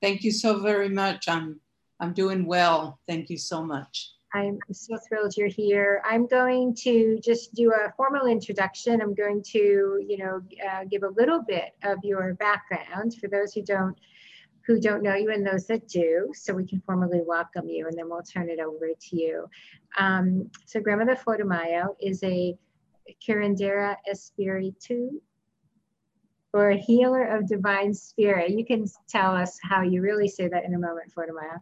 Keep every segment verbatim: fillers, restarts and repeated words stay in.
Thank you so very much. I'm, I'm doing well. Thank you so much. I'm so thrilled you're here. I'm going to just do a formal introduction. I'm going to, you know, uh, give a little bit of your background for those who don't, who don't know you and those that do, so we can formally welcome you, and then we'll turn it over to you. Um, so Grandmother Fortemayo is a Carindera Espiritu, or a healer of divine spirit. You can tell us how you really say that in a moment, Fortemayo.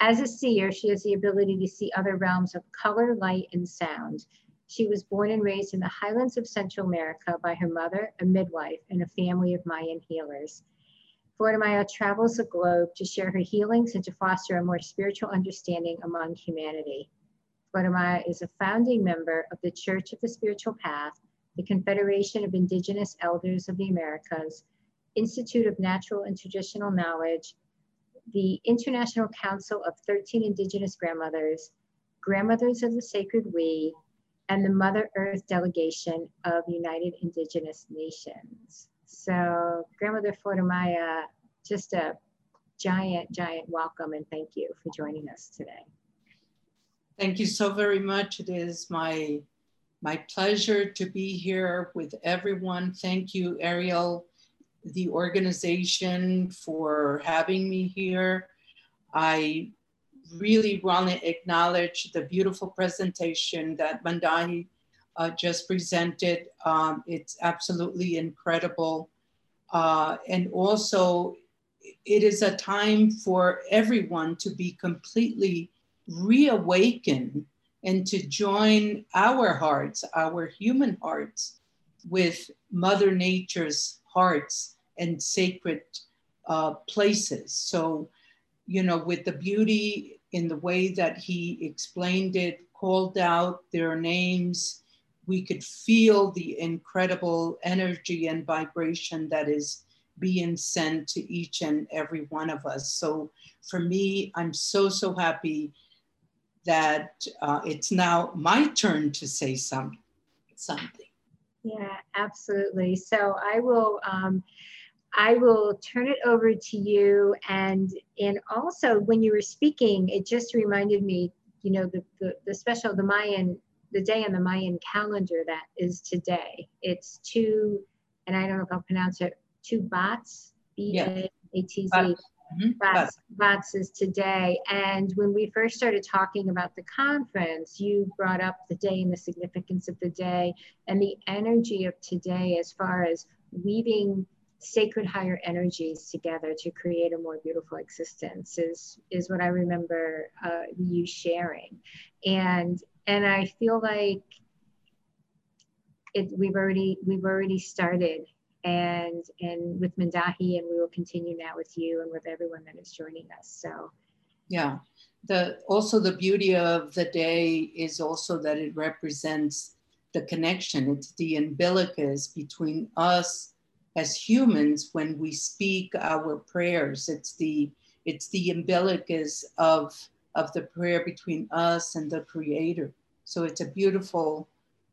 As a seer, she has the ability to see other realms of color, light, and sound. She was born and raised in the highlands of Central America by her mother, a midwife, and a family of Mayan healers. Fortamaya travels the globe to share her healings and to foster a more spiritual understanding among humanity. Fortamaya is a founding member of the Church of the Spiritual Path, the Confederation of Indigenous Elders of the Americas, Institute of Natural and Traditional Knowledge, the International Council of thirteen Indigenous Grandmothers, Grandmothers of the Sacred We, and the Mother Earth Delegation of United Indigenous Nations. So Grandmother Fortamaya, just a giant, giant welcome and thank you for joining us today. Thank you so very much. It is my, my pleasure to be here with everyone. Thank you, Ariel, the organization, for having me here. I really want to acknowledge the beautiful presentation that Mindahi uh, just presented. Um, it's absolutely incredible. Uh, and also, it is a time for everyone to be completely reawakened and to join our hearts, our human hearts, with Mother Nature's hearts and sacred uh, places. So, you know, with the beauty in the way that he explained it, called out their names, we could feel the incredible energy and vibration that is being sent to each and every one of us. So for me, I'm so, so happy that uh, it's now my turn to say some, something. Yeah, absolutely. So I will, um, I will turn it over to you. And, and also when you were speaking, it just reminded me, you know, the, the, the special, the Mayan, the day on the Mayan calendar that is today. It's two, and I don't know if I'll pronounce it, two Bats, B A T Z. Yeah. Mm-hmm. Bats, Bats is today. And when we first started talking about the conference, you brought up the day and the significance of the day and the energy of today as far as weaving sacred higher energies together to create a more beautiful existence is is what I remember uh, you sharing, and and I feel like it we've already we've already started, and and with Mindahi, and we will continue now with you and with everyone that is joining us. So yeah, the also the beauty of the day is also that it represents the connection. It's the umbilicus between us as humans. When we speak our prayers, it's the it's the umbilicus of of the prayer between us and the Creator. So it's a beautiful,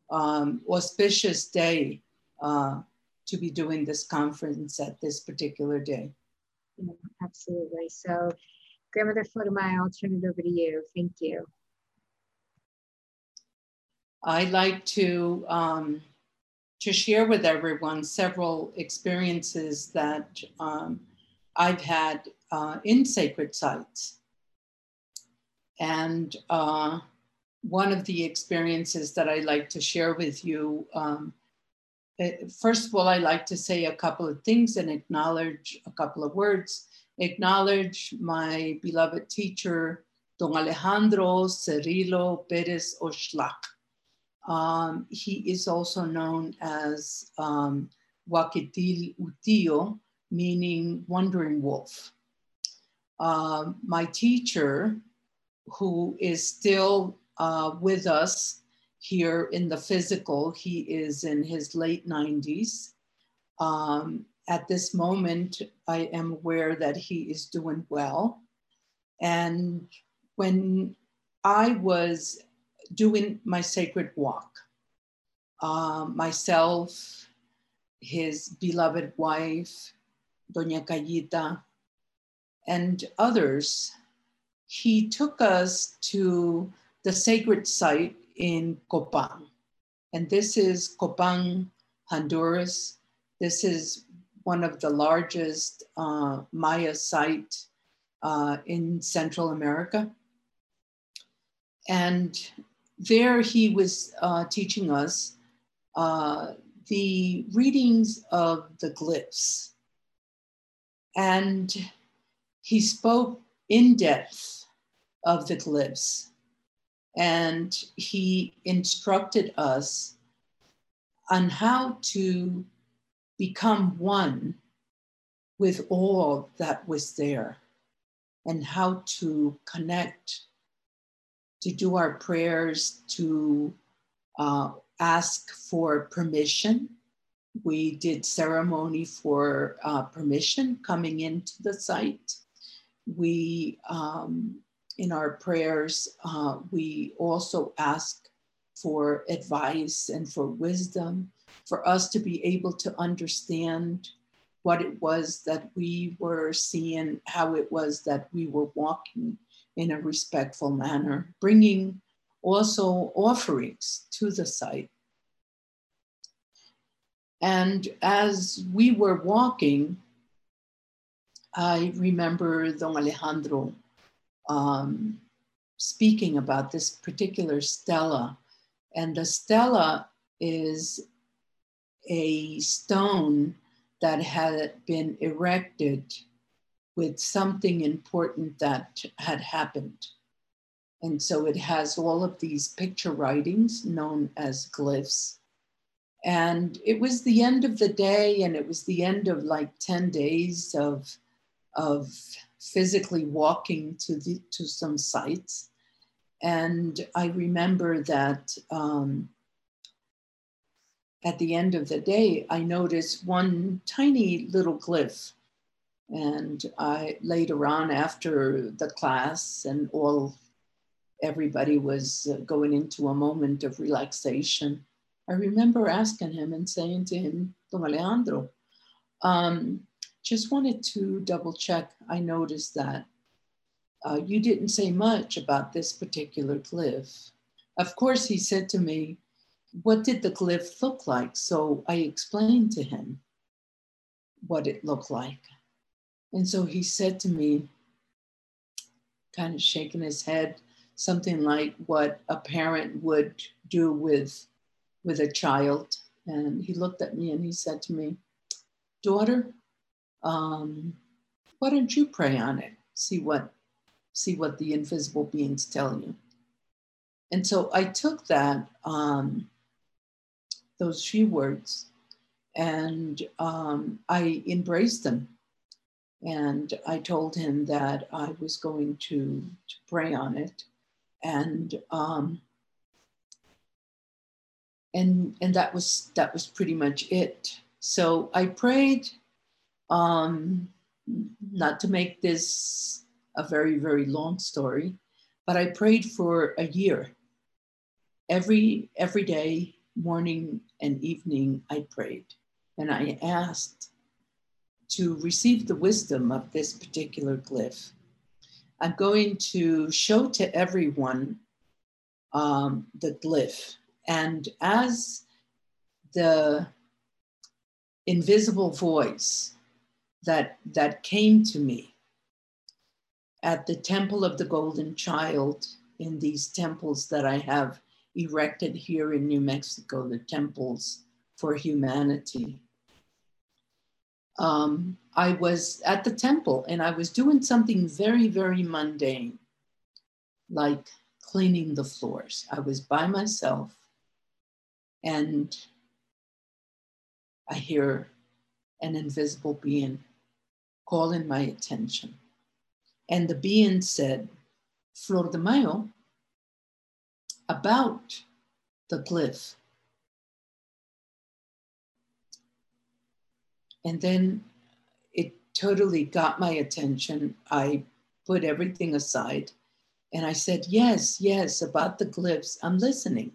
um, auspicious day uh, to be doing this conference at this particular day. Yeah, absolutely. So, Grandmother Fortamaya, I'll turn it over to you. Thank you. I'd like to. Um, to share with everyone several experiences that um, I've had uh, in sacred sites. And uh, one of the experiences that I'd like to share with you, um, first of all, I'd like to say a couple of things and acknowledge a couple of words. Acknowledge my beloved teacher, Don Alejandro Cerrillo Perez Oshlak. Um, he is also known as um, Wakitil Utio, meaning wandering wolf. Um, my teacher, who is still uh, with us here in the physical, he is in his late nineties. Um, at this moment, I am aware that he is doing well. And when I was doing my sacred walk, uh, myself, his beloved wife, Doña Cayita, and others, he took us to the sacred site in Copan. And this is Copan, Honduras. This is one of the largest uh, Maya site uh, in Central America. And there he was uh, teaching us uh, the readings of the glyphs. And he spoke in depth of the glyphs. And he instructed us on how to become one with all that was there and how to connect, to do our prayers, to uh, ask for permission. We did ceremony for uh, permission coming into the site. We, um, in our prayers, uh, we also ask for advice and for wisdom, for us to be able to understand what it was that we were seeing, how it was that we were walking in a respectful manner, bringing also offerings to the site. And as we were walking, I remember Don Alejandro um, speaking about this particular stela. And the stela is a stone that had been erected with something important that had happened. And so it has all of these picture writings known as glyphs. And it was the end of the day, and it was the end of like ten days of, of physically walking to, the, to some sites. And I remember that um, at the end of the day, I noticed one tiny little glyph. And I later on, after the class and all, everybody was going into a moment of relaxation, I remember asking him and saying to him, Don Alejandro, um, just wanted to double check. I noticed that uh, you didn't say much about this particular glyph. Of course, he said to me, what did the glyph look like? So I explained to him what it looked like. And so he said to me, kind of shaking his head, something like what a parent would do with with a child. And he looked at me and he said to me, daughter, um, why don't you pray on it? See what, see what the invisible beings tell you. And so I took that, um, those few words, and um, I embraced them. And I told him that I was going to, to pray on it. And um, And, and that was that was pretty much it. So I prayed, um, not to make this a very, very long story, but I prayed for a year. Every, every day, morning and evening, I prayed. And I asked to receive the wisdom of this particular glyph. I'm going to show to everyone um, the glyph. And as the invisible voice that, that came to me at the Temple of the Golden Child, in these temples that I have erected here in New Mexico, the temples for humanity. Um, I was at the temple and I was doing something very, very mundane, like cleaning the floors. I was by myself. And I hear an invisible being calling my attention. And the being said, Flor de Mayo, about the glyph. And then it totally got my attention. I put everything aside and I said, yes, yes, about the glyphs, I'm listening.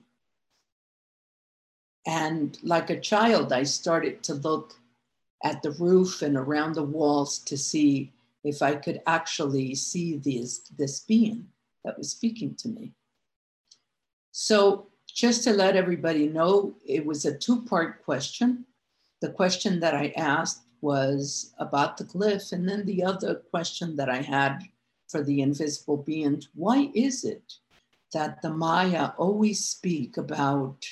And like a child, I started to look at the roof and around the walls to see if I could actually see this, this being that was speaking to me. So just to let everybody know, it was a two-part question. The question that I asked was about the glyph, and then the other question that I had for the invisible beings, why is it that the Maya always speak about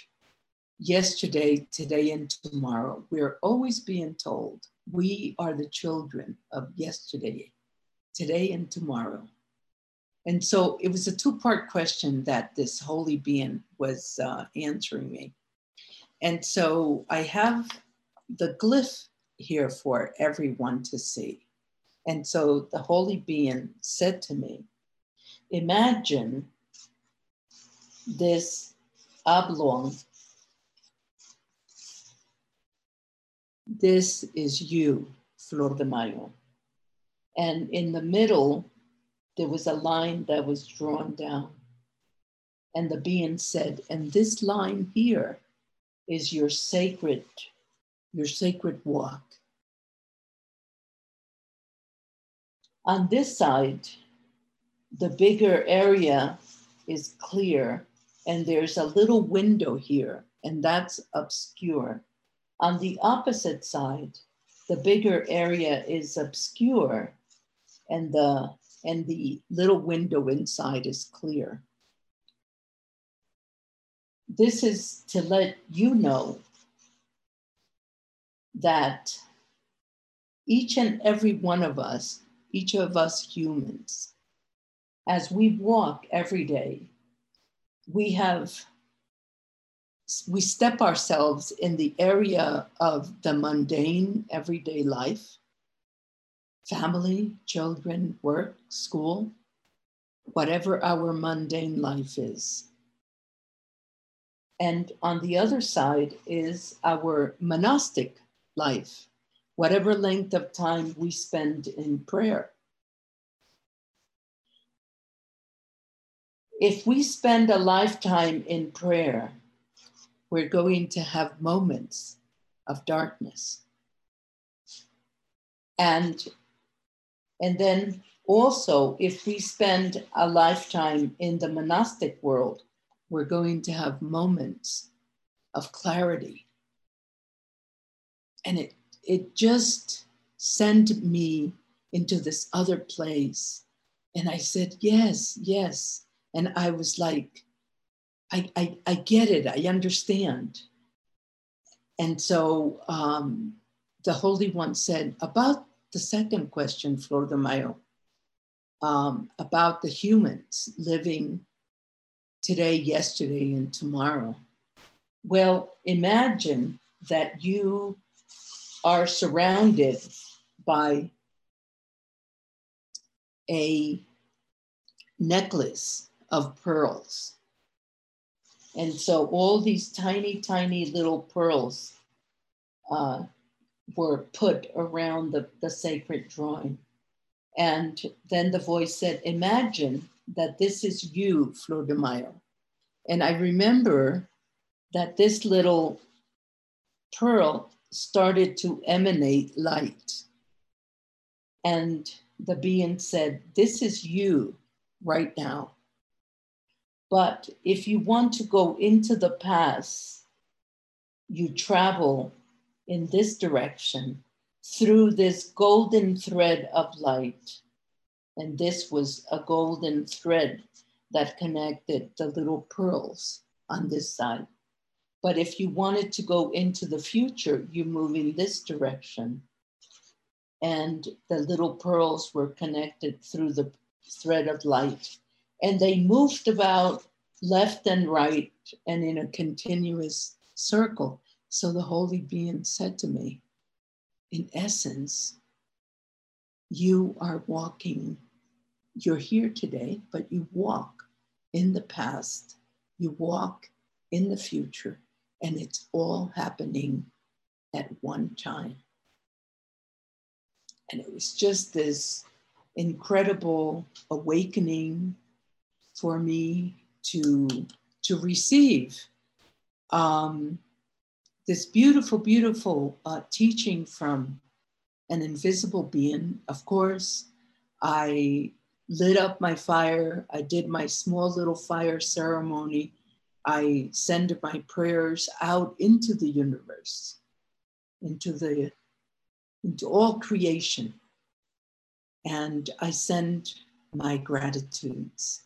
yesterday, today, and tomorrow? We're always being told we are the children of yesterday, today, and tomorrow. And so it was a two-part question that this holy being was uh, answering me. And so I have the glyph here for everyone to see. And so the holy being said to me, imagine this oblong. This is you, Flor de Mayo. And in the middle, there was a line that was drawn down. And the being said, and this line here is your sacred, your sacred walk. On this side, the bigger area is clear, and there's a little window here, and that's obscure. On the opposite side, the bigger area is obscure, and the, and the little window inside is clear. This is to let you know that each and every one of us, each of us humans, as we walk every day, we have, we step ourselves in the area of the mundane everyday life, family, children, work, school, whatever our mundane life is. And on the other side is our monastic life, whatever length of time we spend in prayer. If we spend a lifetime in prayer, we're going to have moments of darkness. And, and then also, if we spend a lifetime in the monastic world, we're going to have moments of clarity. And it, it just sent me into this other place. And I said, yes, yes. And I was like, I, I, I get it, I understand. And so um, the Holy One said, about the second question, Flor de Mayo, um, about the humans living today, yesterday, and tomorrow. Well, imagine that you are surrounded by a necklace of pearls. And so all these tiny, tiny little pearls uh, were put around the, the sacred drawing. And then the voice said, imagine that this is you, Flor de Mayo. And I remember that this little pearl started to emanate light. And the being said, this is you right now. But if you want to go into the past, you travel in this direction through this golden thread of light. And this was a golden thread that connected the little pearls on this side. But if you wanted to go into the future, you move in this direction. And the little pearls were connected through the thread of light. And they moved about left and right and in a continuous circle. So the Holy Being said to me, in essence, you are walking, you're here today, but you walk in the past, you walk in the future, and it's all happening at one time. And it was just this incredible awakening for me to, to receive um, this beautiful, beautiful uh, teaching from an invisible being, of course, I lit up my fire. I did my small little fire ceremony. I send my prayers out into the universe, into the, into all creation. And I send my gratitudes.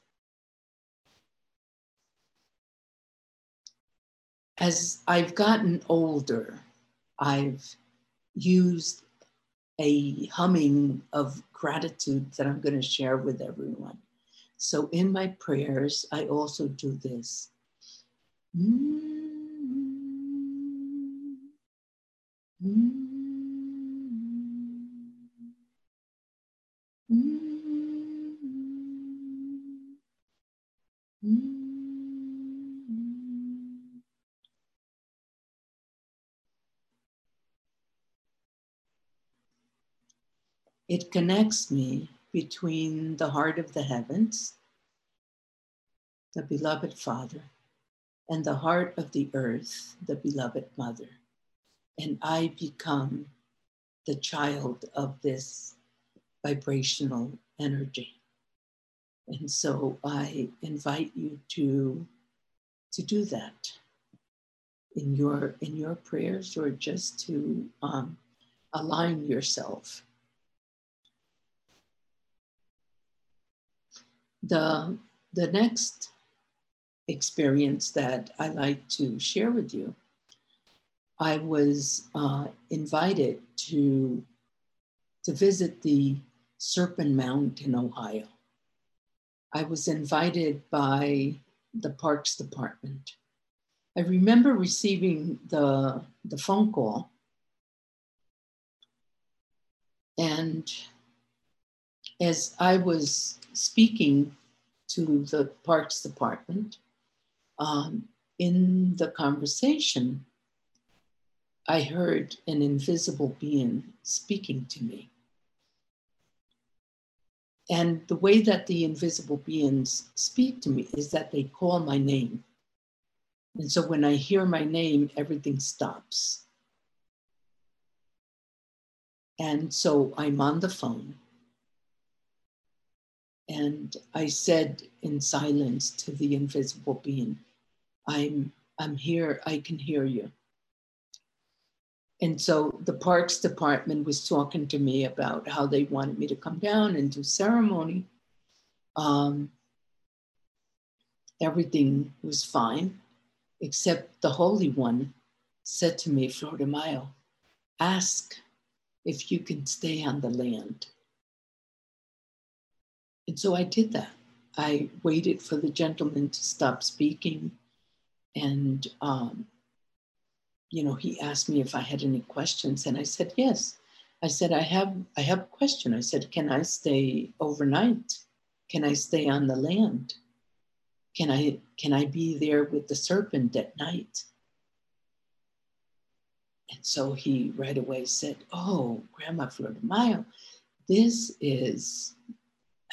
As I've gotten older, I've used a humming of gratitude that I'm going to share with everyone. So in my prayers, I also do this. Mm-hmm. Mm-hmm. Mm-hmm. It connects me between the heart of the heavens, the beloved Father, and the heart of the earth, the beloved Mother. And I become the child of this vibrational energy. And so I invite you to, to do that in your, in your prayers, or just to um, align yourself. The, the next experience that I like to share with you, I was uh, invited to, to visit the Serpent Mountain, Ohio. I was invited by the Parks Department. I remember receiving the, the phone call, and as I was speaking to the Parks Department, um, in the conversation, I heard an invisible being speaking to me. And the way that the invisible beings speak to me is that they call my name. And so when I hear my name, everything stops. And so I'm on the phone. And I said in silence to the invisible being, I'm, I'm here, I can hear you. And so the Parks Department was talking to me about how they wanted me to come down and do ceremony. Um, everything was fine, except the Holy One said to me, Flor de Mayo, ask if you can stay on the land. And so I did that. I waited for the gentleman to stop speaking. And, um, you know, he asked me if I had any questions. And I said, yes. I said, I have, I have a question. I said, can I stay overnight? Can I stay on the land? Can I, can I be there with the serpent at night? And so he right away said, oh, Grandma Flor de Mayo, this is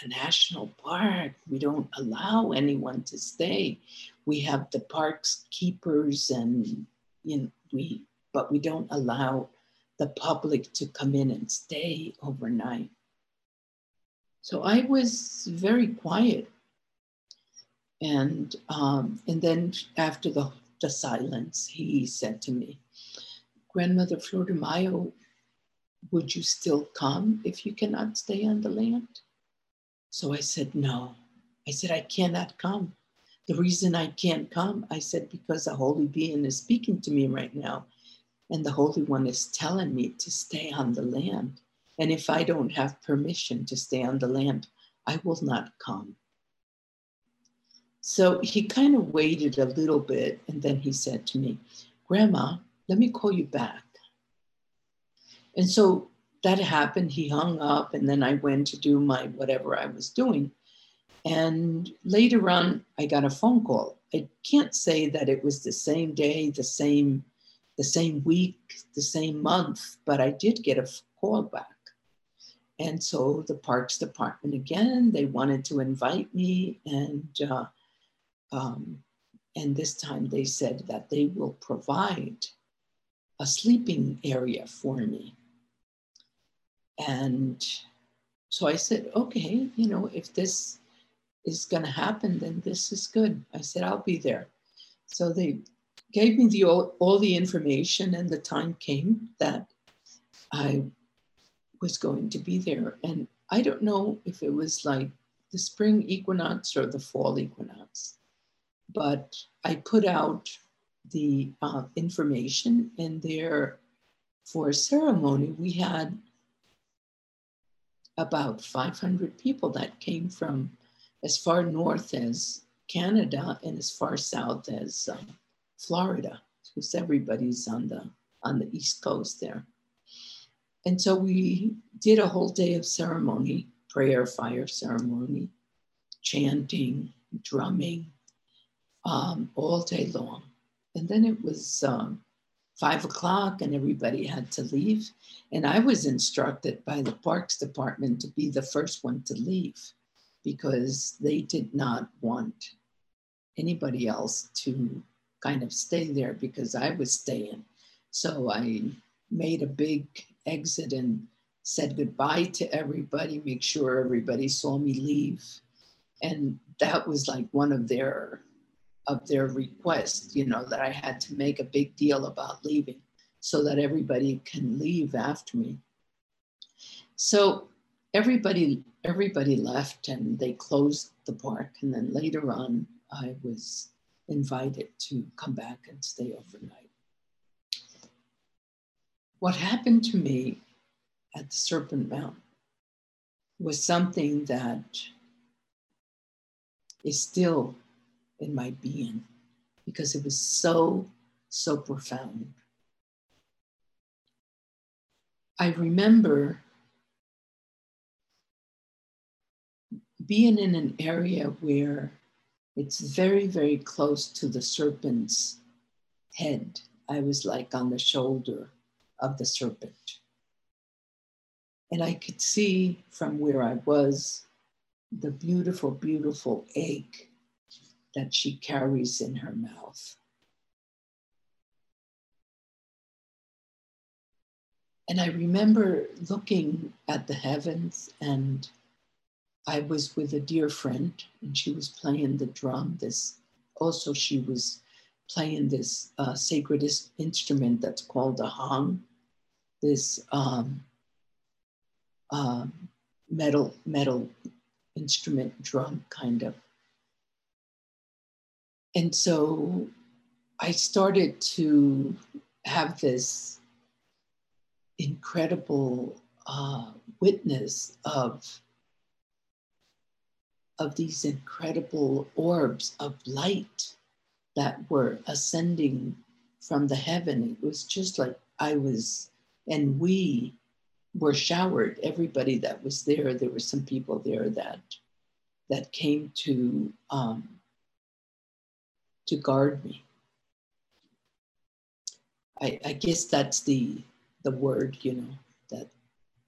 a national park. We don't allow anyone to stay. We have the parks keepers, and you know, we, but we don't allow the public to come in and stay overnight. So I was very quiet, and um, and then after the the silence, he said to me, Grandmother Flor de Mayo, would you still come if you cannot stay on the land? So I said, no. I said, I cannot come. The reason I can't come, I said, because a holy being is speaking to me right now. And the Holy One is telling me to stay on the land. And if I don't have permission to stay on the land, I will not come. So he kind of waited a little bit. And then he said to me, Grandma, let me call you back. And so that happened. He hung up, and then I went to do my whatever I was doing. And later on, I got a phone call. I can't say that it was the same day, the same, the same week, the same month, but I did get a call back. And so the Parks Department again, they wanted to invite me, and uh, um, and this time they said that they will provide a sleeping area for me. And So I said, okay, you know, if this is going to happen, then this is good. I said, I'll be there. So they gave me the all, all the information, and the time came that I was going to be there. And I don't know if it was like the spring equinox or the fall equinox, but I put out the uh, information, and there for ceremony, we had about five hundred people that came from as far north as Canada and as far south as uh, Florida, because everybody's on the, on the East Coast there. And so we did a whole day of ceremony, prayer, fire ceremony, chanting, drumming, um, all day long. And then it was um, five o'clock and everybody had to leave. And I was instructed by the Parks Department to be the first one to leave, because they did not want anybody else to kind of stay there, because I was staying. So I made a big exit and said goodbye to everybody, make sure everybody saw me leave. And that was like one of their, of their requests, you know, that I had to make a big deal about leaving so that everybody can leave after me. So everybody, everybody left and they closed the park. And then later on, I was invited to come back and stay overnight. What happened to me at the Serpent Mountain was something that is still in my being, because it was so, so profound. I remember being in an area where it's very, very close to the serpent's head. I was like on the shoulder of the serpent. And I could see from where I was, the beautiful, beautiful egg that she carries in her mouth. And I remember looking at the heavens, and I was with a dear friend, and she was playing the drum. This also, she was playing this uh, sacred instrument that's called a hang, this um, uh, metal metal instrument drum kind of. And so I started to have this incredible uh, witness of, of these incredible orbs of light that were ascending from the heaven. It was just like I was, and we were showered, everybody that was there. There were some people there that that came to, um, to guard me. I, I guess that's the, the word, you know, that,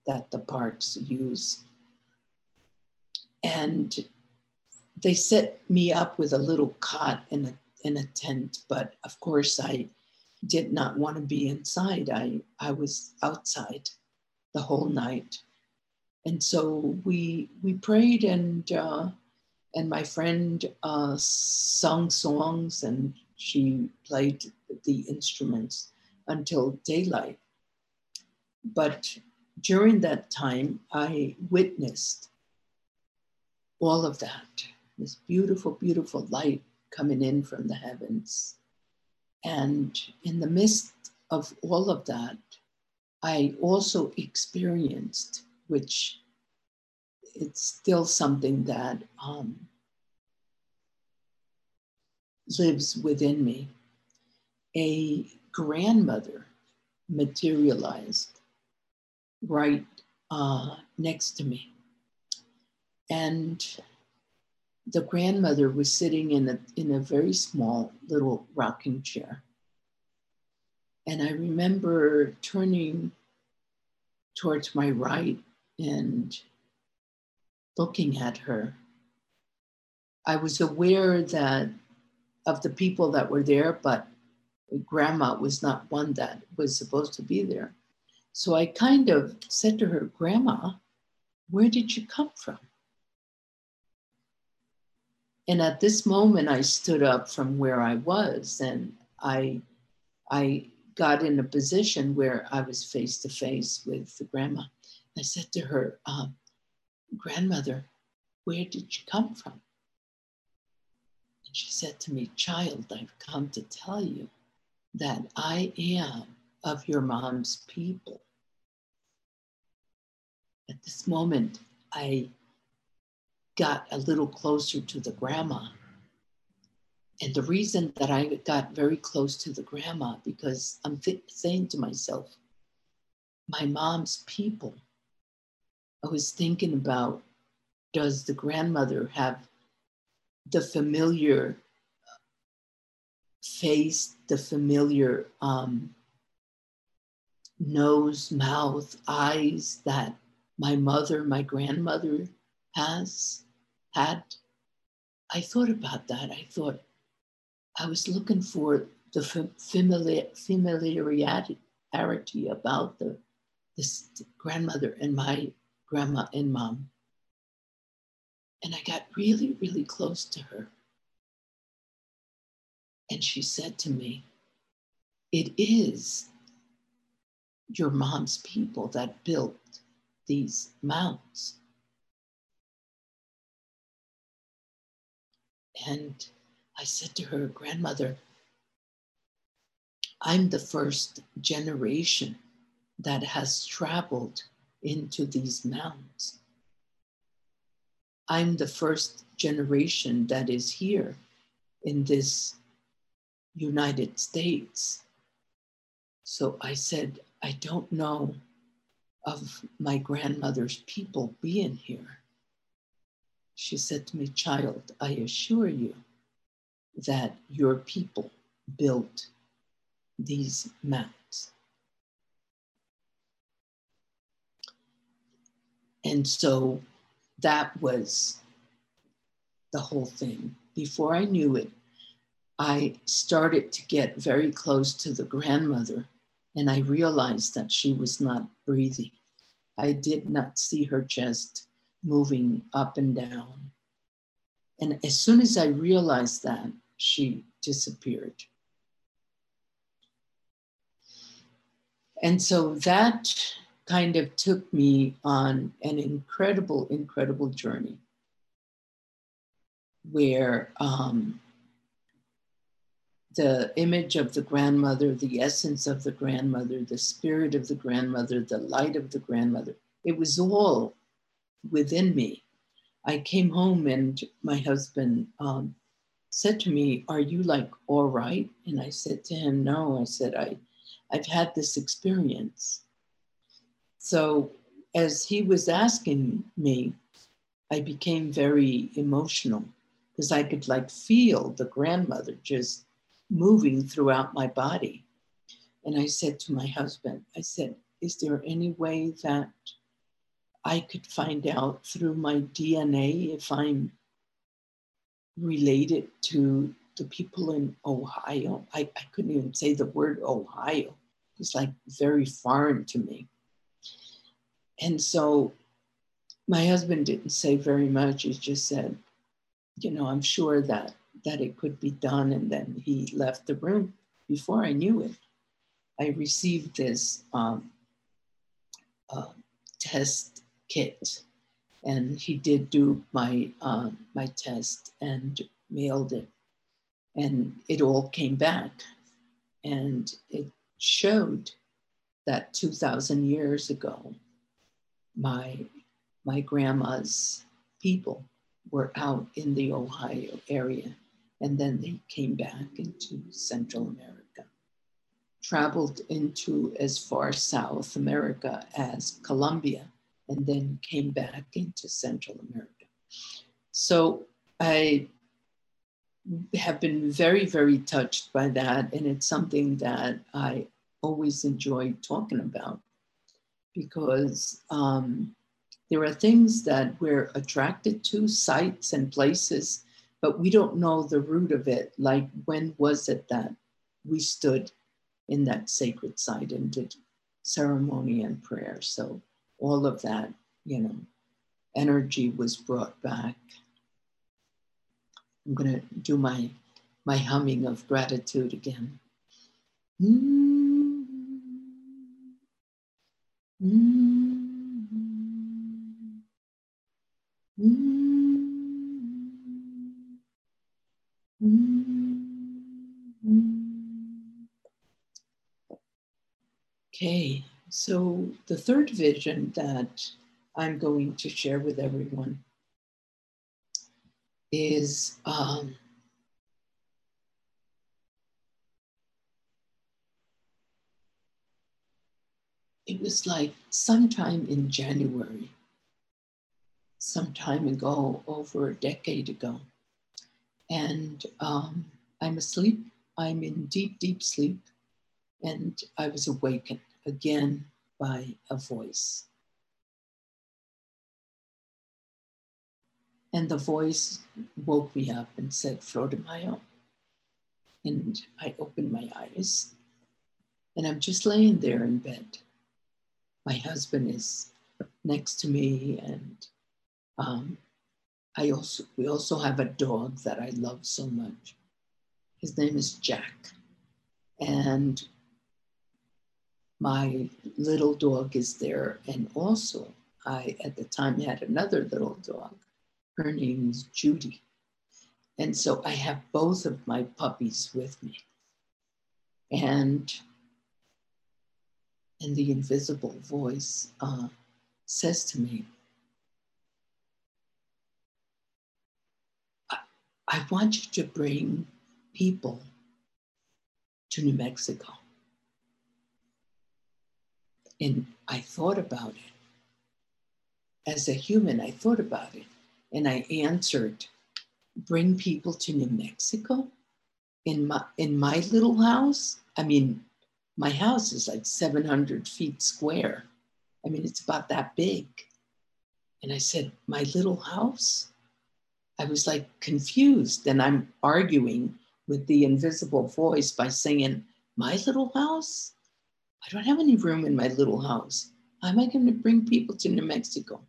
that the parks use. And they set me up with a little cot and a in a tent, but of course I did not want to be inside. I, I was outside the whole night. And so we we prayed, and uh, and my friend uh, sung songs, and she played the instruments until daylight. But during that time, I witnessed all of that, this beautiful, beautiful light coming in from the heavens. And in the midst of all of that, I also experienced, which it's still something that um, lives within me, a grandmother materialized right uh, next to me. And the grandmother was sitting in a, in a very small little rocking chair. And I remember turning towards my right and looking at her. I was aware that of the people that were there, but Grandma was not one that was supposed to be there. So I kind of said to her, "Grandma, where did you come from? And at this moment, I stood up from where I was, and I, I got in a position where I was face to face with the grandma. I said to her, uh, grandmother, where did you come from? And she said to me, child, I've come to tell you that I am of your mom's people. At this moment, I got a little closer to the grandma. And the reason that I got very close to the grandma, because I'm saying to myself, my mom's people. I was thinking about, does the grandmother have the familiar face, the familiar um, nose, mouth, eyes that my mother, my grandmother has had? I thought about that. I thought I was looking for the familiar, familiarity about the this grandmother and my grandma and mom. And I got really, really close to her. And she said to me, it is your mom's people that built these mounds. And I said to her, grandmother, I'm the first generation that has traveled into these mounds. I'm the first generation that is here in this United States. So I said, I don't know of my grandmother's people being here. She said to me, child, I assure you that your people built these mounds. And so that was the whole thing. Before I knew it, I started to get very close to the grandmother, and I realized that she was not breathing. I did not see her chest moving up and down. And as soon as I realized that, she disappeared. And so that kind of took me on an incredible, incredible journey where um, the image of the grandmother, the essence of the grandmother, the spirit of the grandmother, the light of the grandmother, it was all within me. I came home and my husband um, said to me, are you like all right? And I said to him, no, I said, I, I've had this experience. So as he was asking me, I became very emotional because I could like feel the grandmother just moving throughout my body. And I said to my husband, I said, is there any way that I could find out through my D N A if I'm related to the people in Ohio? I, I couldn't even say the word Ohio. It's like very foreign to me. And so my husband didn't say very much. He just said, you know, I'm sure that that it could be done. And then he left the room. Before I knew it, I received this um, uh, test kit. And he did do my, uh, my test and mailed it. And it all came back. And it showed that two thousand years ago, my, my grandma's people were out in the Ohio area, and then they came back into Central America, traveled into as far South America as Colombia, and then came back into Central America. So I have been very, very touched by that, and it's something that I always enjoy talking about because um, there are things that we're attracted to, sites and places, but we don't know the root of it. Like, when was it that we stood in that sacred site and did ceremony and prayer? So all of that, you know, energy was brought back. I'm gonna do my, my humming of gratitude again. Mm. Mm. Mm. Mm. Okay, so the third vision that I'm going to share with everyone is um, it was like sometime in January, some time ago, over a decade ago. And um, I'm asleep, I'm in deep, deep sleep, and I was awakened again by a voice. And the voice woke me up and said, "Fortemayo." And I opened my eyes, and I'm just laying there in bed. My husband is next to me, and um, I also we also have a dog that I love so much. His name is Jack, and my little dog is there. And also, I at the time had another little dog. Her name is Judy. And so I have both of my puppies with me. And, and the invisible voice uh, says to me, I, I want you to bring people to New Mexico. And I thought about it. As a human, I thought about it. And I answered, bring people to New Mexico in my, in my little house? I mean, my house is like seven hundred feet square. I mean, it's about that big. And I said, my little house? I was like confused, and I'm arguing with the invisible voice by singing, my little house? I don't have any room in my little house. How am I gonna bring people to New Mexico?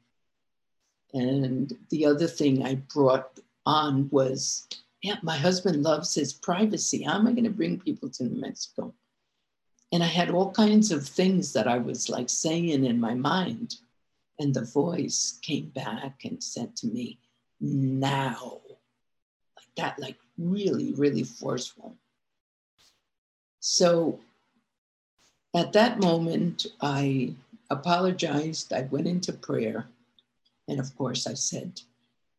And the other thing I brought on was, yeah, my husband loves his privacy. How am I going to bring people to New Mexico? And I had all kinds of things that I was like saying in my mind. And the voice came back and said to me, now. Like that, like really, really forceful. So at that moment, I apologized. I went into prayer. And of course I said,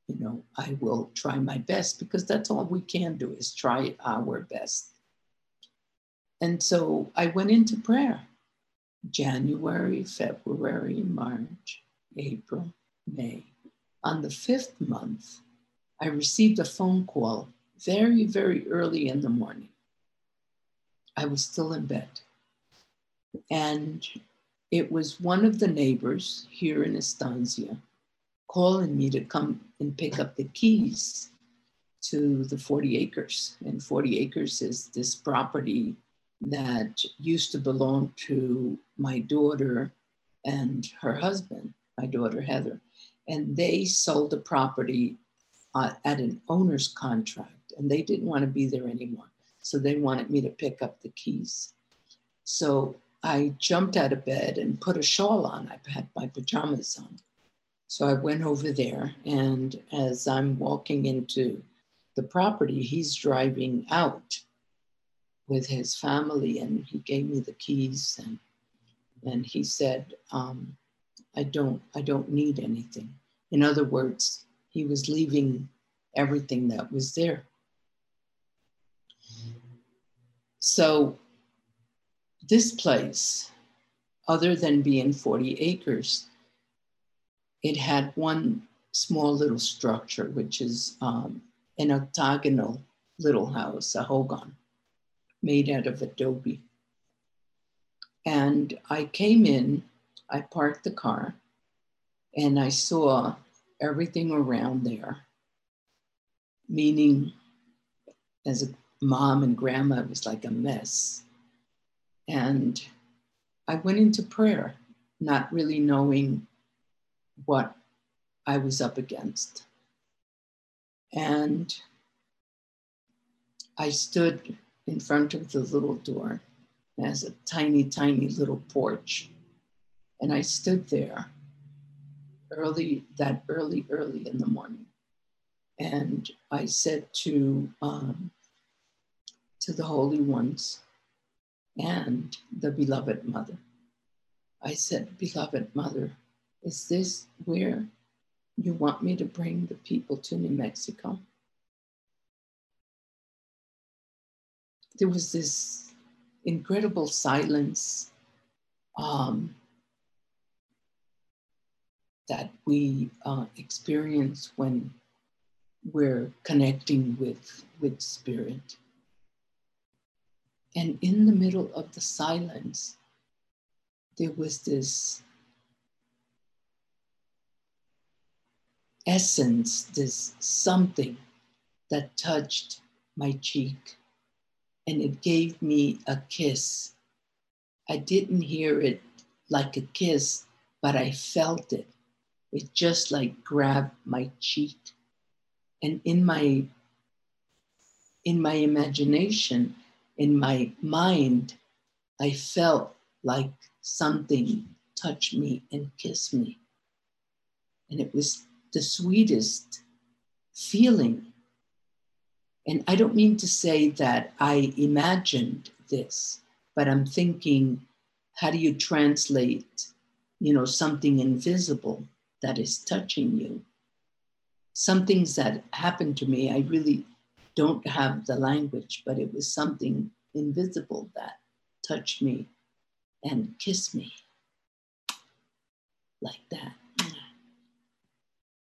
you know, I will try my best, because that's all we can do is try our best. And so I went into prayer, January, February, March, April, May. On the fifth month, I received a phone call very, very early in the morning. I was still in bed. And it was one of the neighbors here in Estancia calling me to come and pick up the keys to the forty acres. And forty acres is this property that used to belong to my daughter and her husband, my daughter Heather. And they sold the property uh, at an owner's contract, and they didn't want to be there anymore. So they wanted me to pick up the keys. So I jumped out of bed and put a shawl on. I had my pajamas on. So I went over there, and as I'm walking into the property, he's driving out with his family, and he gave me the keys, and and he said, um, I don't, I don't need anything. In other words, he was leaving everything that was there. So this place, other than being forty acres, it had one small little structure, which is um, an octagonal little house, a hogan, made out of adobe. And I came in, I parked the car, and I saw everything around there. Meaning, as a mom and grandma, it was like a mess. And I went into prayer, not really knowing what I was up against. And I stood in front of the little door. It has a tiny, tiny little porch. And I stood there early, that early, early in the morning. And I said to, um, to the Holy Ones and the Beloved Mother, I said, Beloved Mother, is this where you want me to bring the people to New Mexico? There was this incredible silence um, that we uh, experience when we're connecting with, with spirit. And in the middle of the silence, there was this essence, this something that touched my cheek, and it gave me a kiss. I didn't hear it like a kiss, but I felt it. It just like grabbed my cheek. And in my, in my imagination, in my mind, I felt like something touched me and kissed me. And it was the sweetest feeling. And I don't mean to say that I imagined this, but I'm thinking, how do you translate, you know, something invisible that is touching you? Some things that happened to me, I really don't have the language, but it was something invisible that touched me and kissed me like that.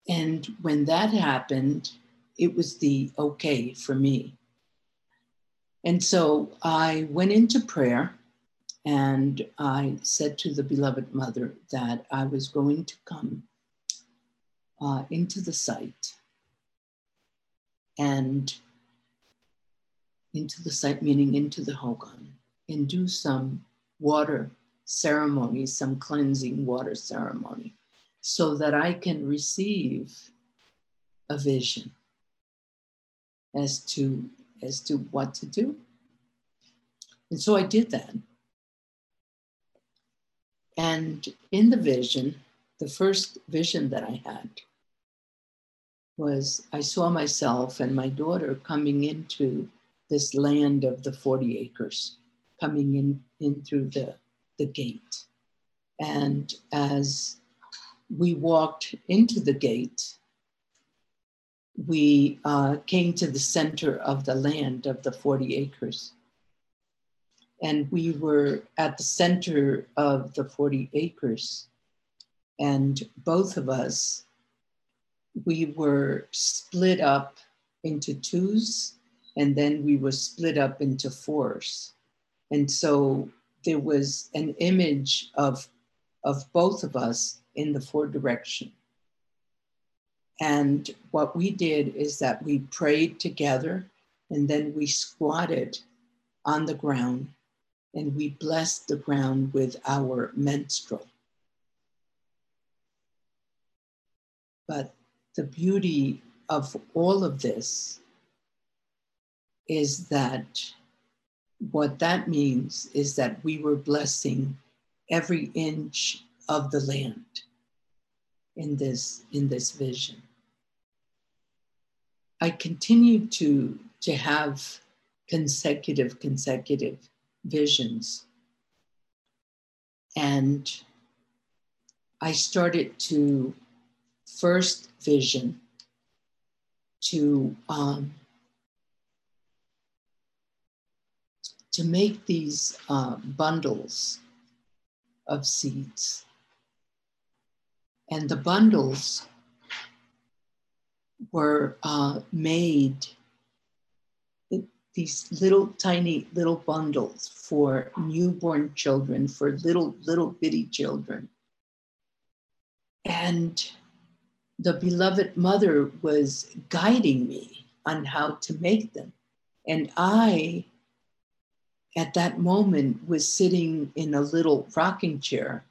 And when that happened, it was the okay for me. And so I went into prayer and I said to the Beloved Mother that I was going to come uh, into the site. And into the site, meaning into the Hogan, and do some water ceremony, some cleansing water ceremony, so that I can receive a vision as to, as to what to do. And so I did that. And in the vision, the first vision that I had was I saw myself and my daughter coming into this land of the forty acres, coming in, in through the, the gate. And as we walked into the gate, we uh, came to the center of the land of the forty acres. And we were at the center of the forty acres. And both of us, we were split up into twos, and then we were split up into fours. And so there was an image of, of both of us in the four direction. And what we did is that we prayed together, and then we squatted on the ground and we blessed the ground with our menstrual. But the beauty of all of this is that what that means is that we were blessing every inch of the land in this, in this vision. I continued to, to have consecutive, consecutive visions. And I started to first vision to, um, to make these uh, bundles of seeds. And the bundles were uh, made, it, these little tiny little bundles for newborn children, for little, little bitty children. And the Beloved Mother was guiding me on how to make them. And I, at that moment, was sitting in a little rocking chair,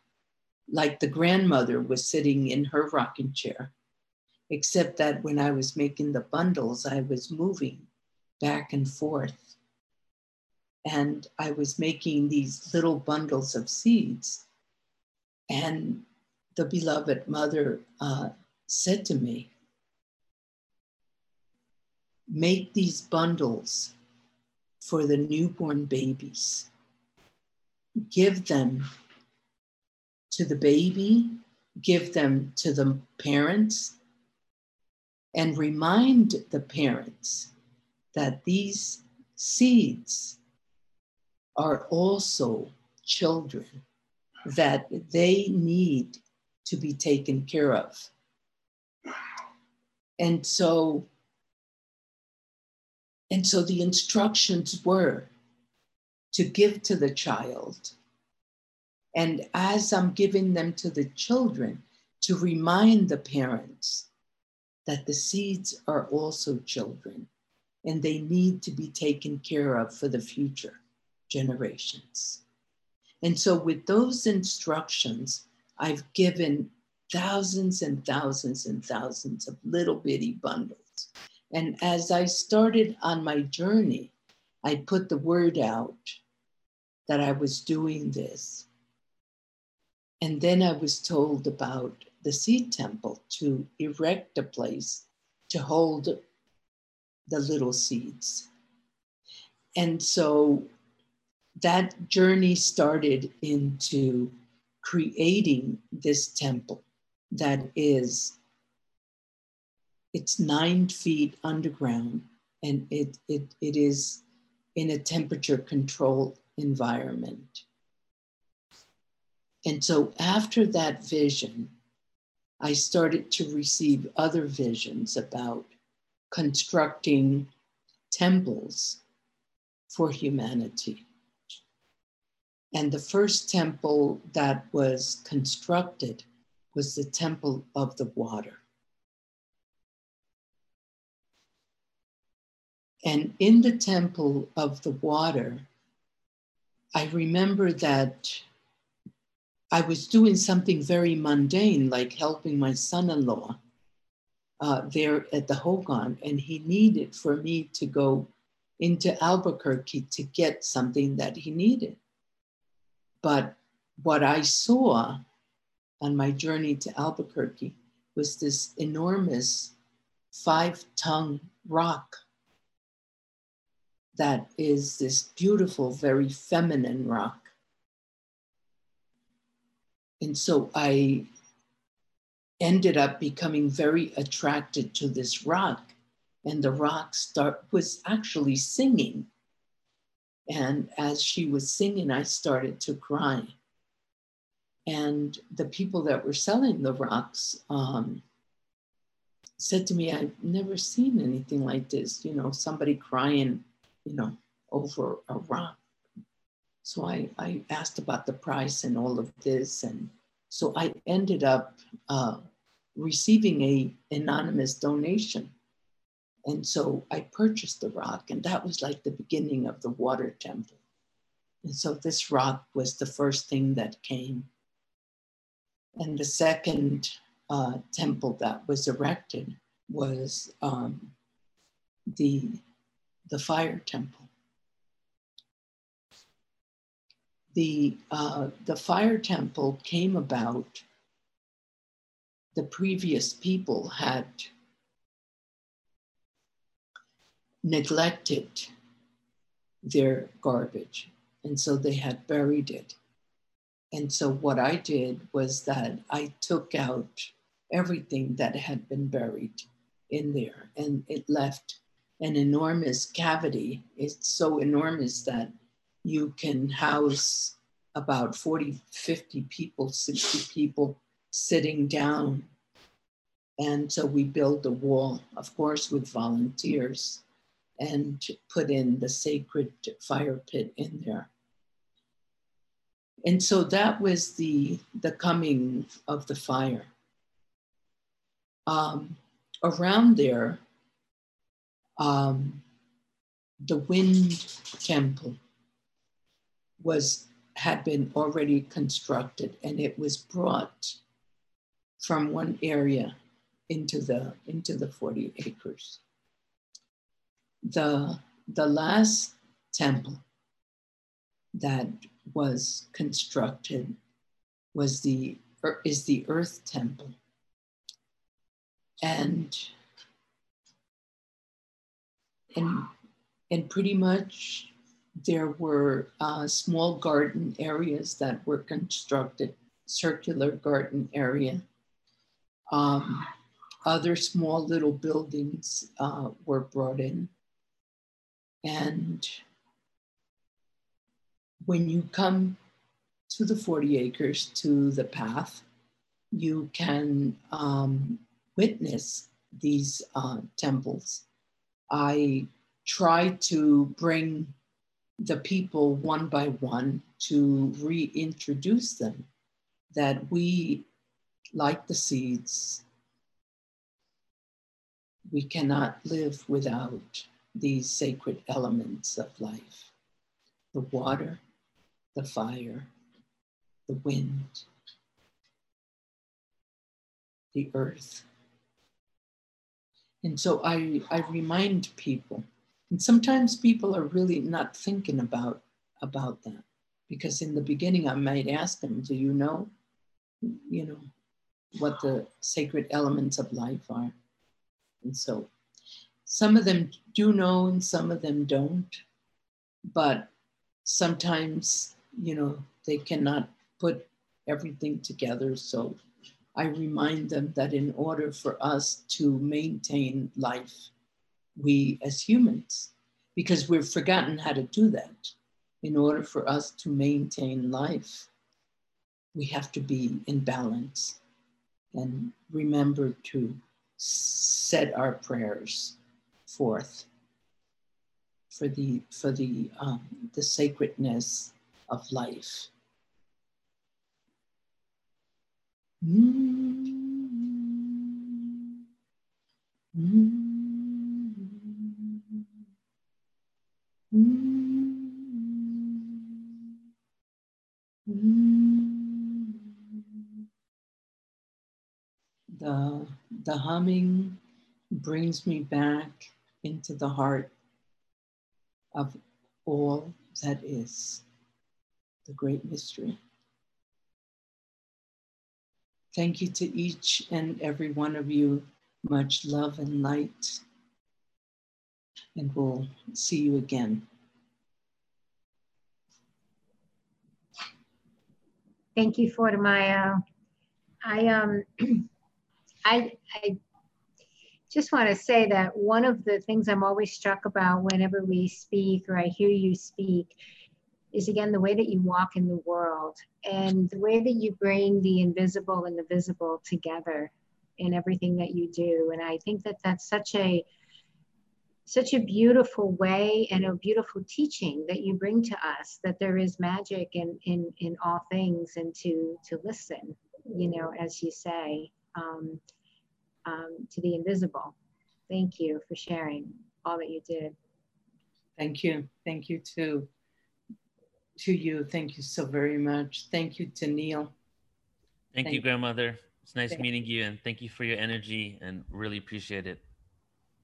like the grandmother was sitting in her rocking chair, except that when I was making the bundles, I was moving back and forth. And I was making these little bundles of seeds. And the beloved mother uh, said to me, make these bundles for the newborn babies. Give them to the baby, give them to the parents, and remind the parents that these seeds are also children, that they need to be taken care of. And so, and so the instructions were to give to the child. And as I'm giving them to the children, to remind the parents that the seeds are also children and they need to be taken care of for the future generations. And so with those instructions, I've given thousands and thousands and thousands of little bitty bundles. And as I started on my journey, I put the word out that I was doing this. And then I was told about the seed temple, to erect a place to hold the little seeds. And so that journey started into creating this temple that is, it's nine feet underground, and it, it, it is in a temperature controlled environment. And so after that vision, I started to receive other visions about constructing temples for humanity. And the first temple that was constructed was the Temple of the Water. And in the Temple of the Water, I remember that I was doing something very mundane, like helping my son-in-law uh, there at the Hogan, and he needed for me to go into Albuquerque to get something that he needed. But what I saw on my journey to Albuquerque was this enormous five-tongue rock that is this beautiful, very feminine rock. And so I ended up becoming very attracted to this rock, and the rock start, was actually singing. And as she was singing, I started to cry. And the people that were selling the rocks um, said to me, I've never seen anything like this, you know, somebody crying, you know, over a rock. So I, I asked about the price and all of this. And so I ended up uh, receiving an anonymous donation. And so I purchased the rock, and that was like the beginning of the water temple. And so this rock was the first thing that came. And the second uh, temple that was erected was um, the, the fire temple. The, uh, the fire temple came about. The previous people had neglected their garbage, and so they had buried it. And so what I did was that I took out everything that had been buried in there, and it left an enormous cavity. It's so enormous that you can house about forty, fifty people, sixty people sitting down. And so we built a wall, of course, with volunteers, and put in the sacred fire pit in there. And so that was the, the coming of the fire. Um, around there, um, the wind temple was, had been already constructed, and it was brought from one area into the, into the forty acres. The, the last temple that was constructed was the, is the Earth Temple. And, and, and pretty much there were uh, small garden areas that were constructed, circular garden area. Um, other small little buildings uh, were brought in. And when you come to the forty acres, to the path, you can um, witness these uh, temples. I try to bring the people one by one to reintroduce them, that we, like the seeds, we cannot live without these sacred elements of life: the water, the fire, the wind, the earth. And so I, I remind people, and sometimes people are really not thinking about, about that, because in the beginning I might ask them, do you know, you know, what the sacred elements of life are? And so some of them do know and some of them don't, but sometimes, you know, they cannot put everything together. So I remind them that in order for us to maintain life, we as humans, because we've forgotten how to do that, in order for us to maintain life, we have to be in balance and remember to set our prayers forth for the, for the, um, the sacredness of life. Mm-hmm. Mm-hmm. Mm-hmm. Mm-hmm. The, the humming brings me back into the heart of all that is, the great mystery. Thank you to each and every one of you. Much love and light. And we'll see you again. Thank you, Fortamaya. I, um, I, I just want to say that one of the things I'm always struck about whenever we speak, or I hear you speak, is again the way that you walk in the world and the way that you bring the invisible and the visible together in everything that you do. And I think that that's such a such a beautiful way and a beautiful teaching that you bring to us, that there is magic in in, in all things, and to to listen, you know, as you say, um, um, to the invisible. Thank you for sharing all that you did. Thank you. Thank you too. To you, thank you so very much. Thank you to Neil. Thank, thank you, Grandmother. It's nice thank meeting you, and thank you for your energy, and really appreciate it.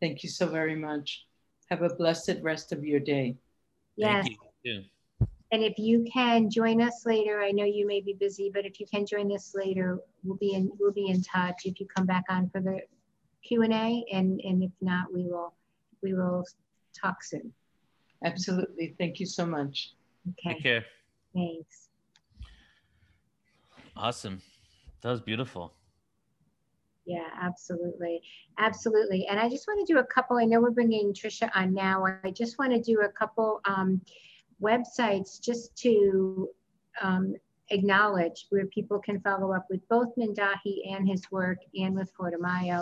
Thank you so very much. Have a blessed rest of your day. Yes. Thank you. And if you can join us later, I know you may be busy, but if you can join us later, we'll be in we'll be in touch if you come back on for the Q and A, and and if not, we will we will talk soon. Absolutely. Thank you so much. Okay. Take care. Thanks. Awesome. That was beautiful. Yeah, absolutely. Absolutely. And I just want to do a couple, I know we're bringing Tricia on now. I just want to do a couple um, websites just to um, acknowledge where people can follow up with both Mindahi and his work and with Fortamayo.